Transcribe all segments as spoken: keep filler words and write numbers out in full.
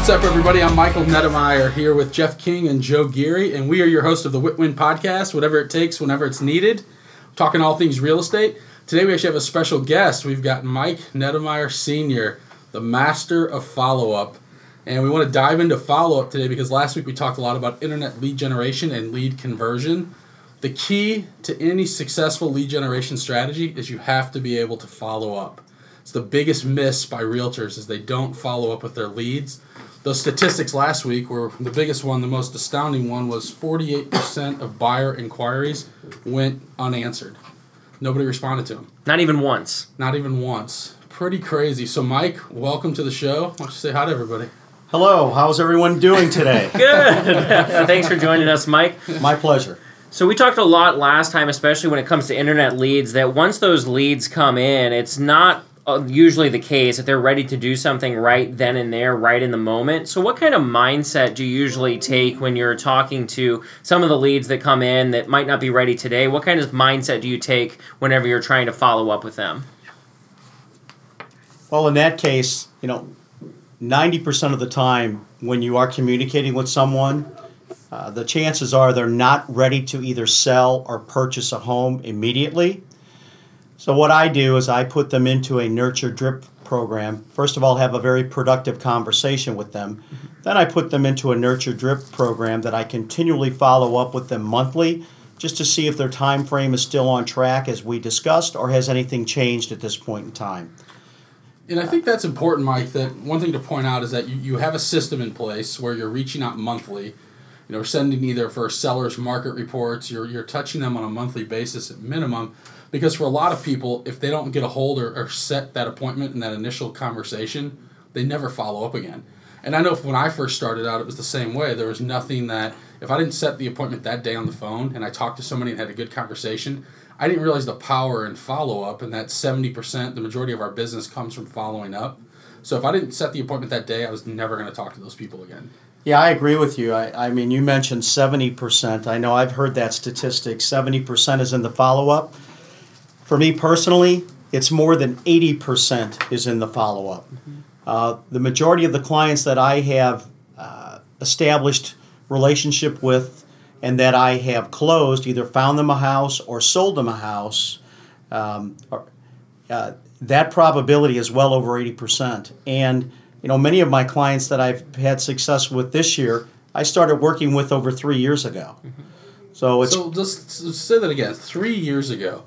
What's up, everybody? I'm Michael Nettemeyer here with Geoff King and Joe Geary, and we are your host of the Witwin Podcast, whatever it takes, whenever it's needed, talking all things real estate. Today we actually have a special guest. We've got Mike Nettemeyer Senior, the master of follow-up, and we want to dive into follow-up today because last week we talked a lot about internet lead generation and lead conversion. The key to any successful lead generation strategy is you have to be able to follow up. It's the biggest miss by realtors is they don't follow up with their leads. Those statistics last week were the biggest one, the most astounding one was forty-eight percent of buyer inquiries went unanswered. Nobody responded to them. Not even once. Not even once. Pretty crazy. So, Mike, welcome to the show. Why don't you say hi to everybody? Hello. How's everyone doing today? Good. Thanks for joining us, Mike. My pleasure. So we talked a lot last time, especially when it comes to internet leads, that once those leads come in, it's not usually the case that they're ready to do something right then and there, right in the moment. So what kind of mindset do you usually take when you're talking to some of the leads that come in that might not be ready today? What kind of mindset do you take whenever you're trying to follow up with them? Well, in that case, you know, ninety percent of the time when you are communicating with someone, Uh, the chances are they're not ready to either sell or purchase a home immediately. So what I do is I put them into a nurture drip program. First of all, have a very productive conversation with them. Then I put them into a nurture drip program that I continually follow up with them monthly just to see if their time frame is still on track as we discussed or has anything changed at this point in time. And I think that's important, Mike, that one thing to point out is that you, you have a system in place where you're reaching out monthly. You know, sending either for sellers' market reports, you're you're touching them on a monthly basis at minimum, because for a lot of people, if they don't get a hold or, or set that appointment and that initial conversation, they never follow up again. And I know when I first started out, it was the same way. There was nothing that, if I didn't set the appointment that day on the phone and I talked to somebody and had a good conversation, I didn't realize the power in follow-up, and that seventy percent, the majority of our business comes from following up. So if I didn't set the appointment that day, I was never going to talk to those people again. Yeah, I agree with you. I, I mean, you mentioned seventy percent. I know I've heard that statistic. seventy percent is in the follow-up. For me personally, it's more than eighty percent is in the follow-up. Mm-hmm. Uh, the majority of the clients that I have uh, established relationship with and that I have closed, either found them a house or sold them a house, um, or, uh, that probability is well over eighty percent. And you know, many of my clients that I've had success with this year, I started working with over three years ago. So it's so just, just say that again, three years ago,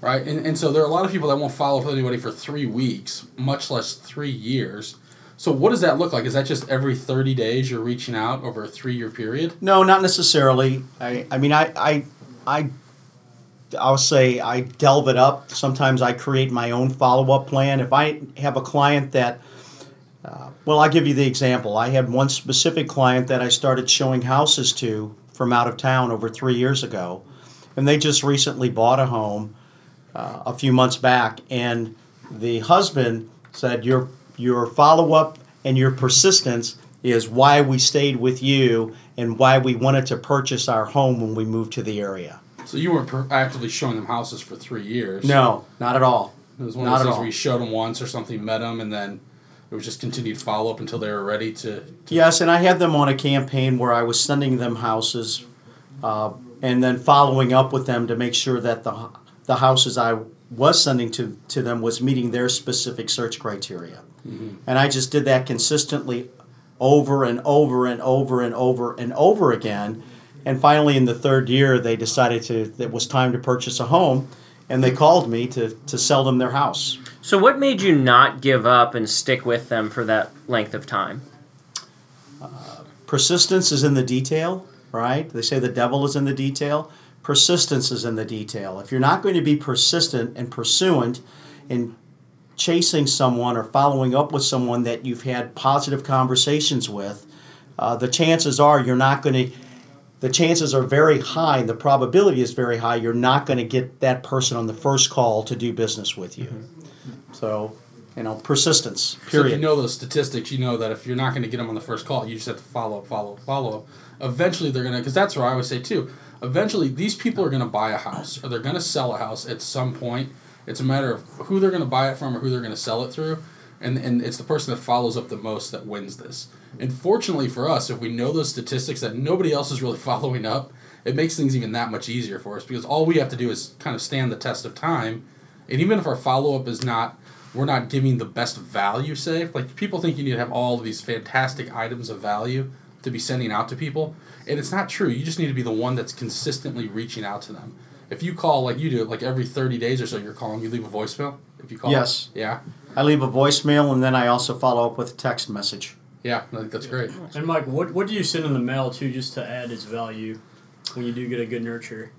right? And and so there are a lot of people that won't follow up with anybody for three weeks, much less three years. So what does that look like? Is that just every thirty days you're reaching out over a three-year period? No, not necessarily. I I mean, I I I I'll say I delve it up. Sometimes I create my own follow-up plan. If I have a client that Uh, well, I'll give you the example. I had one specific client that I started showing houses to from out of town over three years ago, and they just recently bought a home uh, a few months back, and the husband said, your your follow-up and your persistence is why we stayed with you and why we wanted to purchase our home when we moved to the area. So you weren't per- actively showing them houses for three years? No, not at all. It was one of those things where you showed them once or something, met them, and then it was just continued follow-up until they were ready to, to... Yes, and I had them on a campaign where I was sending them houses uh, and then following up with them to make sure that the the houses I was sending to, to them was meeting their specific search criteria. Mm-hmm. And I just did that consistently over and over and over and over and over again. And finally, in the third year, they decided to it was time to purchase a home, and they called me to, to sell them their house. So what made you not give up and stick with them for that length of time? Uh, persistence is in the detail, right? They say the devil is in the detail. Persistence is in the detail. If you're not going to be persistent and pursuant in chasing someone or following up with someone that you've had positive conversations with, uh, the chances are you're not going to, the chances are very high, the probability is very high, you're not going to get that person on the first call to do business with you. Mm-hmm. So, you know, persistence, period. So if you know those statistics, you know that if you're not going to get them on the first call, you just have to follow up, follow up, follow up. Eventually they're going to, because that's where I always say too, eventually these people are going to buy a house or they're going to sell a house at some point. It's a matter of who they're going to buy it from or who they're going to sell it through. And and it's the person that follows up the most that wins this. And fortunately for us, if we know those statistics that nobody else is really following up, it makes things even that much easier for us, because all we have to do is kind of stand the test of time. And even if our follow-up is not, we're not giving the best value, say, like people think you need to have all of these fantastic items of value to be sending out to people. And it's not true. You just need to be the one that's consistently reaching out to them. If you call, like you do, like every thirty days or so, you're calling, you leave a voicemail? If you call, yes. Yeah. I leave a voicemail, and then I also follow up with a text message. Yeah, I think that's great. And, Mike, what, what do you send in the mail, too, just to add as value when you do get a good nurture?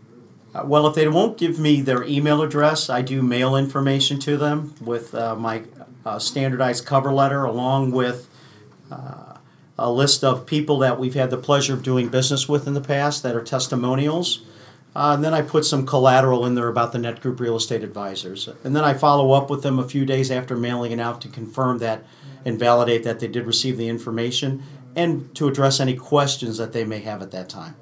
Uh, well, if they won't give me their email address, I do mail information to them with uh, my uh, standardized cover letter, along with uh, a list of people that we've had the pleasure of doing business with in the past that are testimonials. Uh, and then I put some collateral in there about the Nett Group Real Estate Advisors. And then I follow up with them a few days after mailing it out to confirm that and validate that they did receive the information and to address any questions that they may have at that time.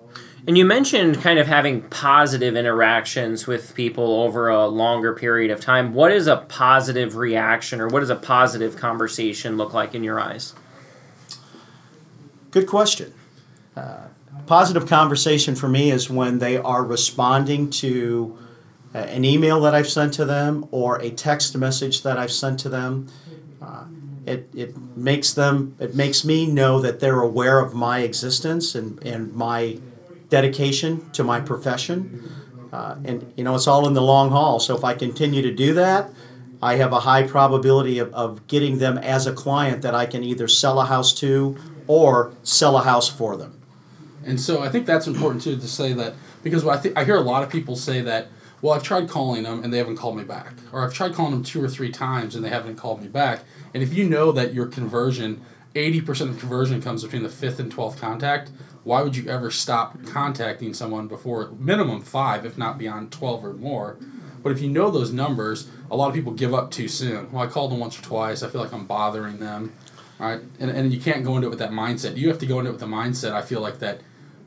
And you mentioned kind of having positive interactions with people over a longer period of time. What is a positive reaction, or what does a positive conversation look like in your eyes? Good question. Uh, Positive conversation for me is when they are responding to uh, an email that I've sent to them or a text message that I've sent to them. Uh, it it makes them it makes me know that they're aware of my existence and, and my dedication to my profession. Uh, and you know, it's all in the long haul. So if I continue to do that, I have a high probability of, of getting them as a client that I can either sell a house to or sell a house for them. And so I think that's important, too, to say that, because I think I hear a lot of people say that, well, I've tried calling them and they haven't called me back, or I've tried calling them two or three times and they haven't called me back. And if you know that your conversion, eighty percent of conversion comes between the fifth and twelfth contact, why would you ever stop contacting someone before minimum five, if not beyond twelve or more? But if you know those numbers, a lot of people give up too soon. Well, I called them once or twice. I feel like I'm bothering them. All right, and, and you can't go into it with that mindset. You have to go into it with the mindset, I feel like, that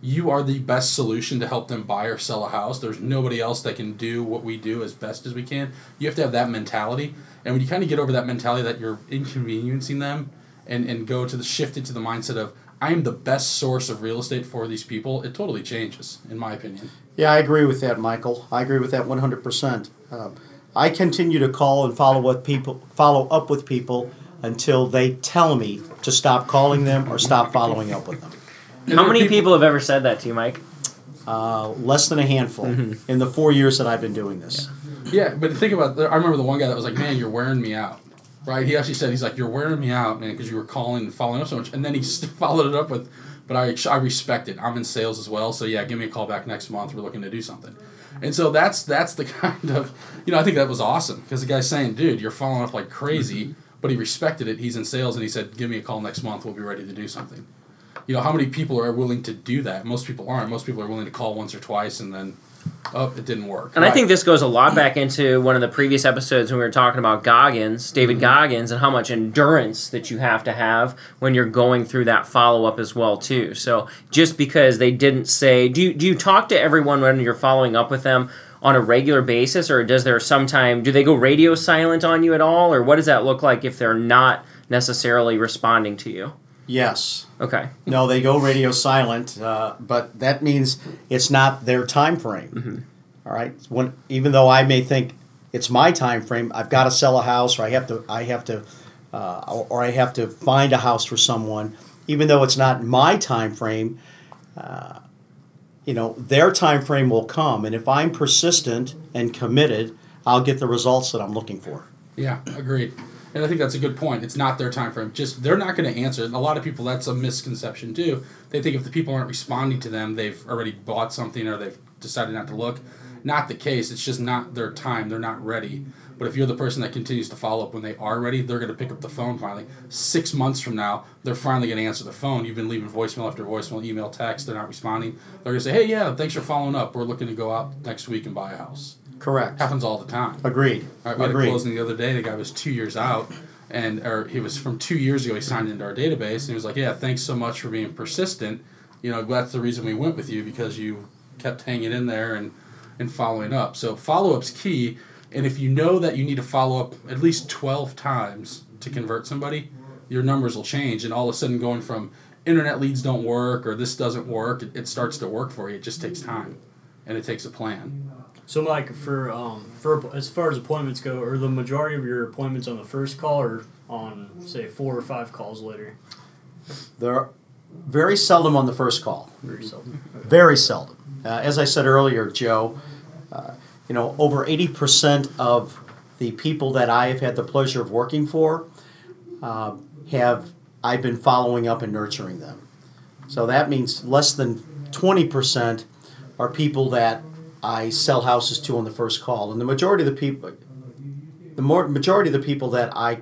you are the best solution to help them buy or sell a house. There's nobody else that can do what we do as best as we can. You have to have that mentality. And when you kind of get over that mentality that you're inconveniencing them and, and go to the shift into the mindset of, I am the best source of real estate for these people, it totally changes, in my opinion. Yeah, I agree with that, Michael. I agree with that one hundred percent. Uh, I continue to call and follow with people, follow up with people until they tell me to stop calling them or stop following up with them. And how many people, people have ever said that to you, Mike? Uh, less than a handful mm-hmm. in the four years that I've been doing this. Yeah. yeah, but think about, I remember the one guy that was like, man, you're wearing me out, right? He actually said, he's like, you're wearing me out, man, because you were calling and following up so much. And then he followed it up with, but I, I respect it. I'm in sales as well, so yeah, give me a call back next month. We're looking to do something. And so that's that's the kind of, you know, I think that was awesome, because the guy's saying, dude, you're following up like crazy, mm-hmm. but he respected it. He's in sales, and he said, give me a call next month. We'll be ready to do something. You know, how many people are willing to do that? Most people aren't. Most people are willing to call once or twice and then, oh, it didn't work. And right. I think this goes a lot back into one of the previous episodes when we were talking about Goggins, David mm-hmm. Goggins, and how much endurance that you have to have when you're going through that follow-up as well, too. So just because they didn't say, do you, do you talk to everyone when you're following up with them on a regular basis, or does there sometime, do they go radio silent on you at all, or what does that look like if they're not necessarily responding to you? Yes. Okay. No, they go radio silent, uh, but that means it's not their time frame. Mm-hmm. All right. When, even though I may think it's my time frame, I've got to sell a house, or I have to, I have to, uh, or I have to find a house for someone. Even though it's not my time frame, uh, you know, their time frame will come, and if I'm persistent and committed, I'll get the results that I'm looking for. Yeah. Agreed. And I think that's a good point. It's not their time frame. Just they're not going to answer. And a lot of people, that's a misconception too. They think if the people aren't responding to them, they've already bought something or they've decided not to look. Not the case. It's just not their time. They're not ready. But if you're the person that continues to follow up when they are ready, they're going to pick up the phone finally. Six months from now, they're finally going to answer the phone. You've been leaving voicemail after voicemail, email, text. They're not responding. They're going to say, hey, yeah, thanks for following up. We're looking to go out next week and buy a house. Correct. Happens all the time. Agreed. All right, we had Agreed. a closing the other day. The guy was two years out, and or he was from two years ago. He signed into our database, and he was like, "Yeah, thanks so much for being persistent. You know, that's the reason we went with you, because you kept hanging in there and, and following up." So follow up's key, and if you know that you need to follow up at least twelve times to convert somebody, your numbers will change. And all of a sudden going from internet leads don't work or this doesn't work, it, it starts to work for you. It just takes time and it takes a plan. So, Mike, for um for as far as appointments go, are the majority of your appointments on the first call or on, say, four or five calls later? They're very seldom on the first call. Very seldom. Very seldom. Uh, as I said earlier, Joe, uh, you know, over eighty percent of the people that I have had the pleasure of working for uh, have I've been following up and nurturing them. So that means less than twenty percent are people that I sell houses to on the first call, and the majority of the people, the more majority of the people that I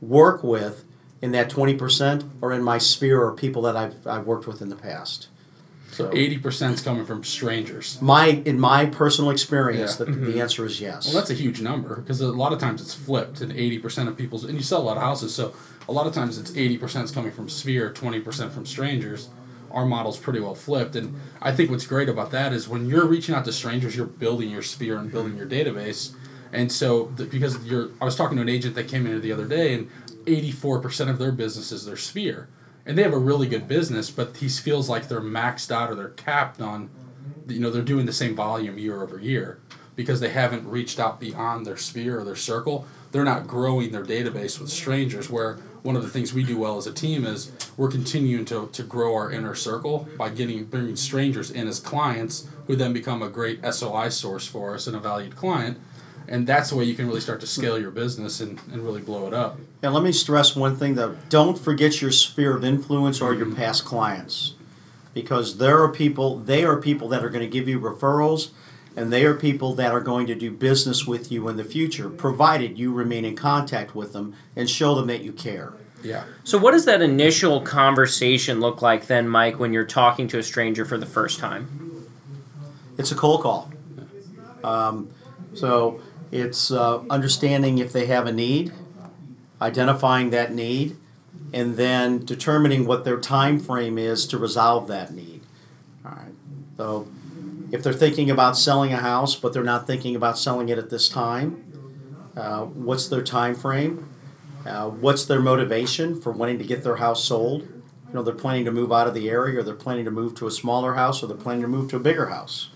work with in that twenty percent are in my sphere or people that I've I've worked with in the past. So eighty percent is coming from strangers. My in my personal experience, yeah. the, mm-hmm. the answer is yes. Well, that's a huge number because a lot of times it's flipped, and eighty percent of people's, and you sell a lot of houses, so a lot of times it's eighty percent is coming from sphere, twenty percent from strangers. Our model's pretty well flipped, and I think what's great about that is when you're reaching out to strangers, you're building your sphere and building your database. And so the, because you're, I was talking to an agent that came in here the other day, and eighty-four percent of their business is their sphere, and they have a really good business, but he feels like they're maxed out or they're capped on, you know, they're doing the same volume year over year because they haven't reached out beyond their sphere or their circle. They're not growing their database with strangers, where one of the things we do well as a team is we're continuing to, to grow our inner circle by getting bringing strangers in as clients who then become a great S O I source for us and a valued client. And that's the way you can really start to scale your business and, and really blow it up. And let me stress one thing, though. Don't forget your sphere of influence or your past clients, because there are people, they are people that are going to give you referrals, and they are people that are going to do business with you in the future, provided you remain in contact with them and show them that you care. Yeah. So what does that initial conversation look like then, Mike, when you're talking to a stranger for the first time? It's a cold call. Um, so it's uh, understanding if they have a need, identifying that need, and then determining what their time frame is to resolve that need. All right. So if they're thinking about selling a house, but they're not thinking about selling it at this time, uh, what's their time frame? Uh, what's their motivation for wanting to get their house sold? You know, they're planning to move out of the area, or they're planning to move to a smaller house, or they're planning to move to a bigger house.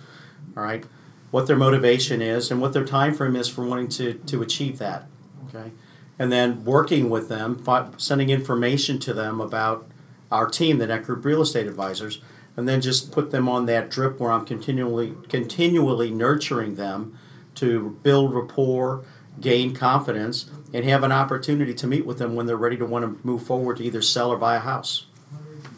All right, what their motivation is and what their time frame is for wanting to, to achieve that. Okay, and then working with them, sending information to them about our team, the Nett Group Real Estate Advisors, and then just put them on that drip where I'm continually continually nurturing them to build rapport, gain confidence, and have an opportunity to meet with them when they're ready to want to move forward to either sell or buy a house.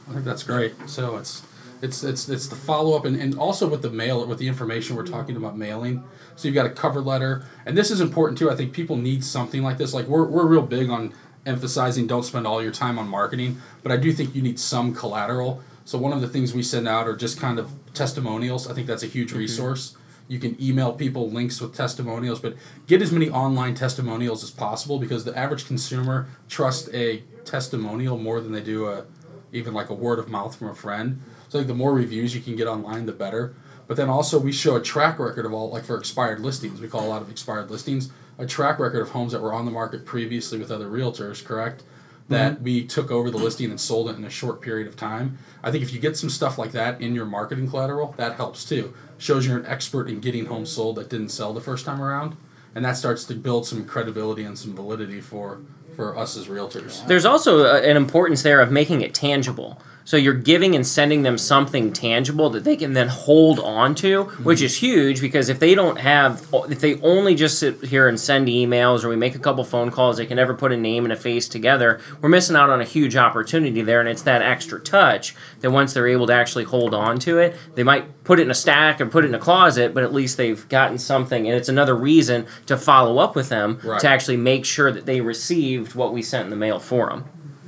I think that's great. So it's it's it's it's the follow-up, and, and also with the mail, with the information we're talking about mailing. So you've got a cover letter, and this is important too. I think people need something like this. Like we're we're real big on emphasizing don't spend all your time on marketing, but I do think you need some collateral. So one of the things we send out are just kind of testimonials. I think that's a huge resource. Mm-hmm. You can email people links with testimonials, but get as many online testimonials as possible because the average consumer trusts a testimonial more than they do a even like a word of mouth from a friend. So I think the more reviews you can get online, the better. But then also we show a track record of all, like for expired listings. We call a lot of expired listings a track record of homes that were on the market previously with other realtors, correct? That mm-hmm. we took over the listing and sold it in a short period of time. I think if you get some stuff like that in your marketing collateral, that helps too. Shows you're an expert in getting homes sold that didn't sell the first time around, and that starts to build some credibility and some validity for, for us as realtors. There's also a, an importance there of making it tangible. So you're giving and sending them something tangible that they can then hold on to, mm-hmm. which is huge because if they don't have, if they only just sit here and send emails or we make a couple phone calls, they can never put a name and a face together. We're missing out on a huge opportunity there, and it's that extra touch that once they're able to actually hold on to it, they might put it in a stack or put it in a closet, but at least they've gotten something, and it's another reason to follow up with them right. to actually make sure that they received what we sent in the mail for them.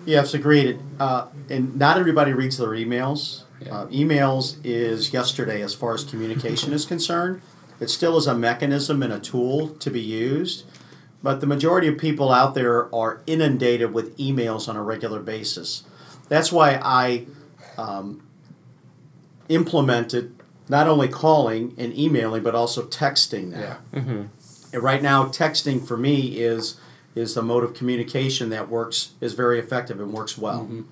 Yes, agreed. Uh, and not everybody reads their emails. Yeah. Uh, emails is yesterday as far as communication is concerned. It still is a mechanism and a tool to be used. But the majority of people out there are inundated with emails on a regular basis. That's why I um, implemented not only calling and emailing, but also texting now. Yeah. Mm-hmm. And right now, texting for me is is the mode of communication that works, is very effective and works well. Mm-hmm.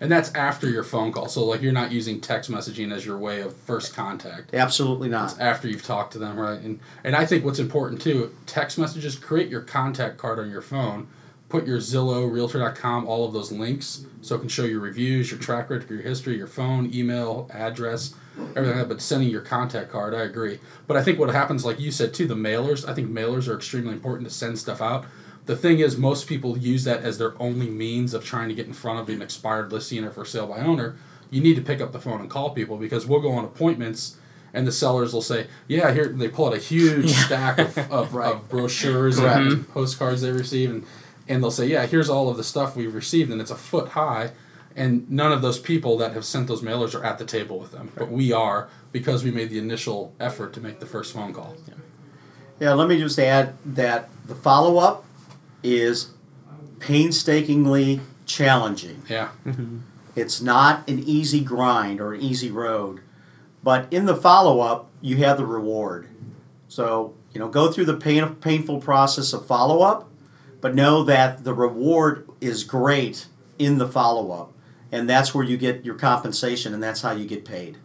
And that's after your phone call. So, like, you're not using text messaging as your way of first contact. Absolutely not. It's after you've talked to them, right? And and I think what's important, too, text messages, create your contact card on your phone. Put your Zillow, Realtor dot com, all of those links, so it can show your reviews, your track record, your history, your phone, email, address, everything like that, but sending your contact card, I agree. But I think what happens, like you said, too, the mailers, I think mailers are extremely important to send stuff out. The thing is, most people use that as their only means of trying to get in front of an expired listing or for sale by owner. You need to pick up the phone and call people, because we'll go on appointments and the sellers will say, yeah, here, they pull out a huge yeah. stack of, of, right. of brochures Correct. and postcards they receive, and And they'll say, yeah, here's all of the stuff we've received, and it's a foot high, and none of those people that have sent those mailers are at the table with them. But we are, because we made the initial effort to make the first phone call. Yeah, yeah let me just add that the follow-up is painstakingly challenging. Yeah. Mm-hmm. It's not an easy grind or an easy road, but in the follow-up, you have the reward. So, you know, go through the pain, painful process of follow-up, but know that the reward is great in the follow-up, and that's where you get your compensation, and that's how you get paid.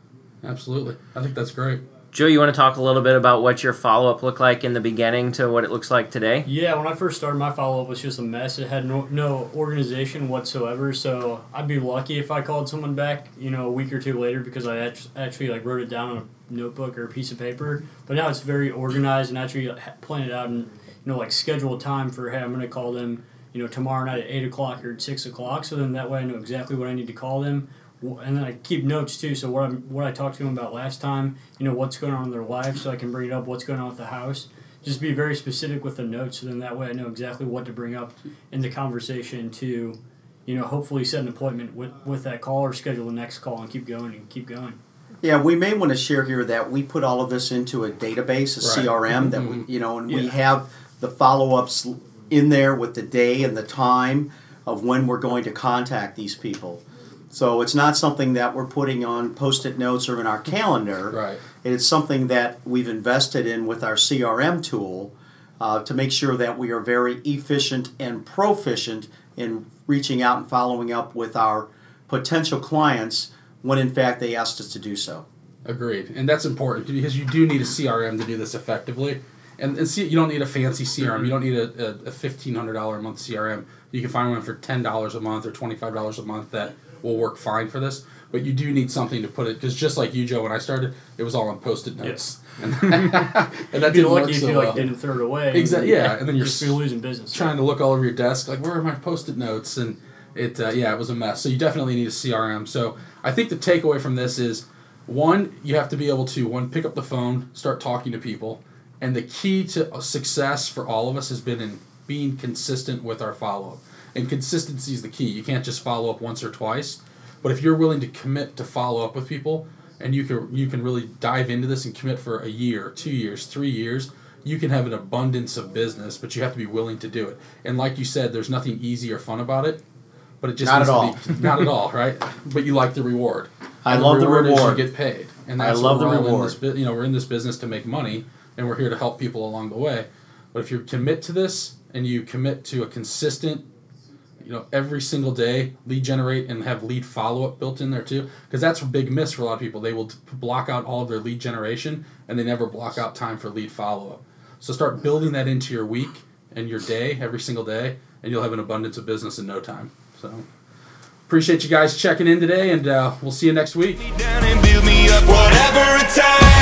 Absolutely. I think that's great. Joe, you want to talk a little bit about what your follow-up looked like in the beginning to what it looks like today? Yeah, when I first started, my follow-up was just a mess. It had no, no organization whatsoever, so I'd be lucky if I called someone back, you know, a week or two later, because I actually like wrote it down on a notebook or a piece of paper. But now it's very organized and actually planned it out, and you know, like schedule time for, hey, I'm going to call them, you know, tomorrow night at eight o'clock or at six o'clock. So then that way I know exactly what I need to call them. And then I keep notes, too. So what, I'm, what I talked to them about last time, you know, what's going on in their life, so I can bring it up, what's going on with the house. Just be very specific with the notes, so then that way I know exactly what to bring up in the conversation to, you know, hopefully set an appointment with, with that call or schedule the next call and keep going and keep going. Yeah, we may want to share here that we put all of this into a database, a right. C R M, mm-hmm. that we, you know, and yeah. we have the follow-ups in there with the day and the time of when we're going to contact these people. So it's not something that we're putting on Post-it notes or in our calendar. Right. It's something that we've invested in with our C R M tool uh, to make sure that we are very efficient and proficient in reaching out and following up with our potential clients when, in fact, they asked us to do so. Agreed. And that's important, because you do need a C R M to do this effectively. And, and see, you don't need a fancy C R M. You don't need a, a, a fifteen hundred dollars a month C R M. You can find one for ten dollars a month or twenty-five dollars a month that will work fine for this. But you do need something to put it, because just like you, Joe, when I started, it was all on Post-it notes. Yes. And, and that didn't be lucky work so if you like, well. didn't throw it away. Exactly. Yeah. yeah. And then you're just losing business. Trying right? to look all over your desk, like, where are my Post-it notes? And it, uh, yeah, it was a mess. So you definitely need a C R M. So I think the takeaway from this is, one, you have to be able to one pick up the phone, start talking to people. And the key to success for all of us has been in being consistent with our follow-up. And consistency is the key. You can't just follow up once or twice. But if you're willing to commit to follow up with people, and you can you can really dive into this and commit for a year, two years, three years, you can have an abundance of business, but you have to be willing to do it. And like you said, there's nothing easy or fun about it. But it just not at all. Be, not at all, right? But you like the reward. I and love the reward. The reward is you get paid. And that's I love the reward. This, you know, we're in this business to make money. And we're here to help people along the way. But if you commit to this and you commit to a consistent, you know, every single day, lead generate and have lead follow-up built in there too. Because that's a big miss for a lot of people. They will block out all of their lead generation and they never block out time for lead follow-up. So start building that into your week and your day, every single day, and you'll have an abundance of business in no time. So appreciate you guys checking in today, and uh, we'll see you next week. Down and build me up whatever time.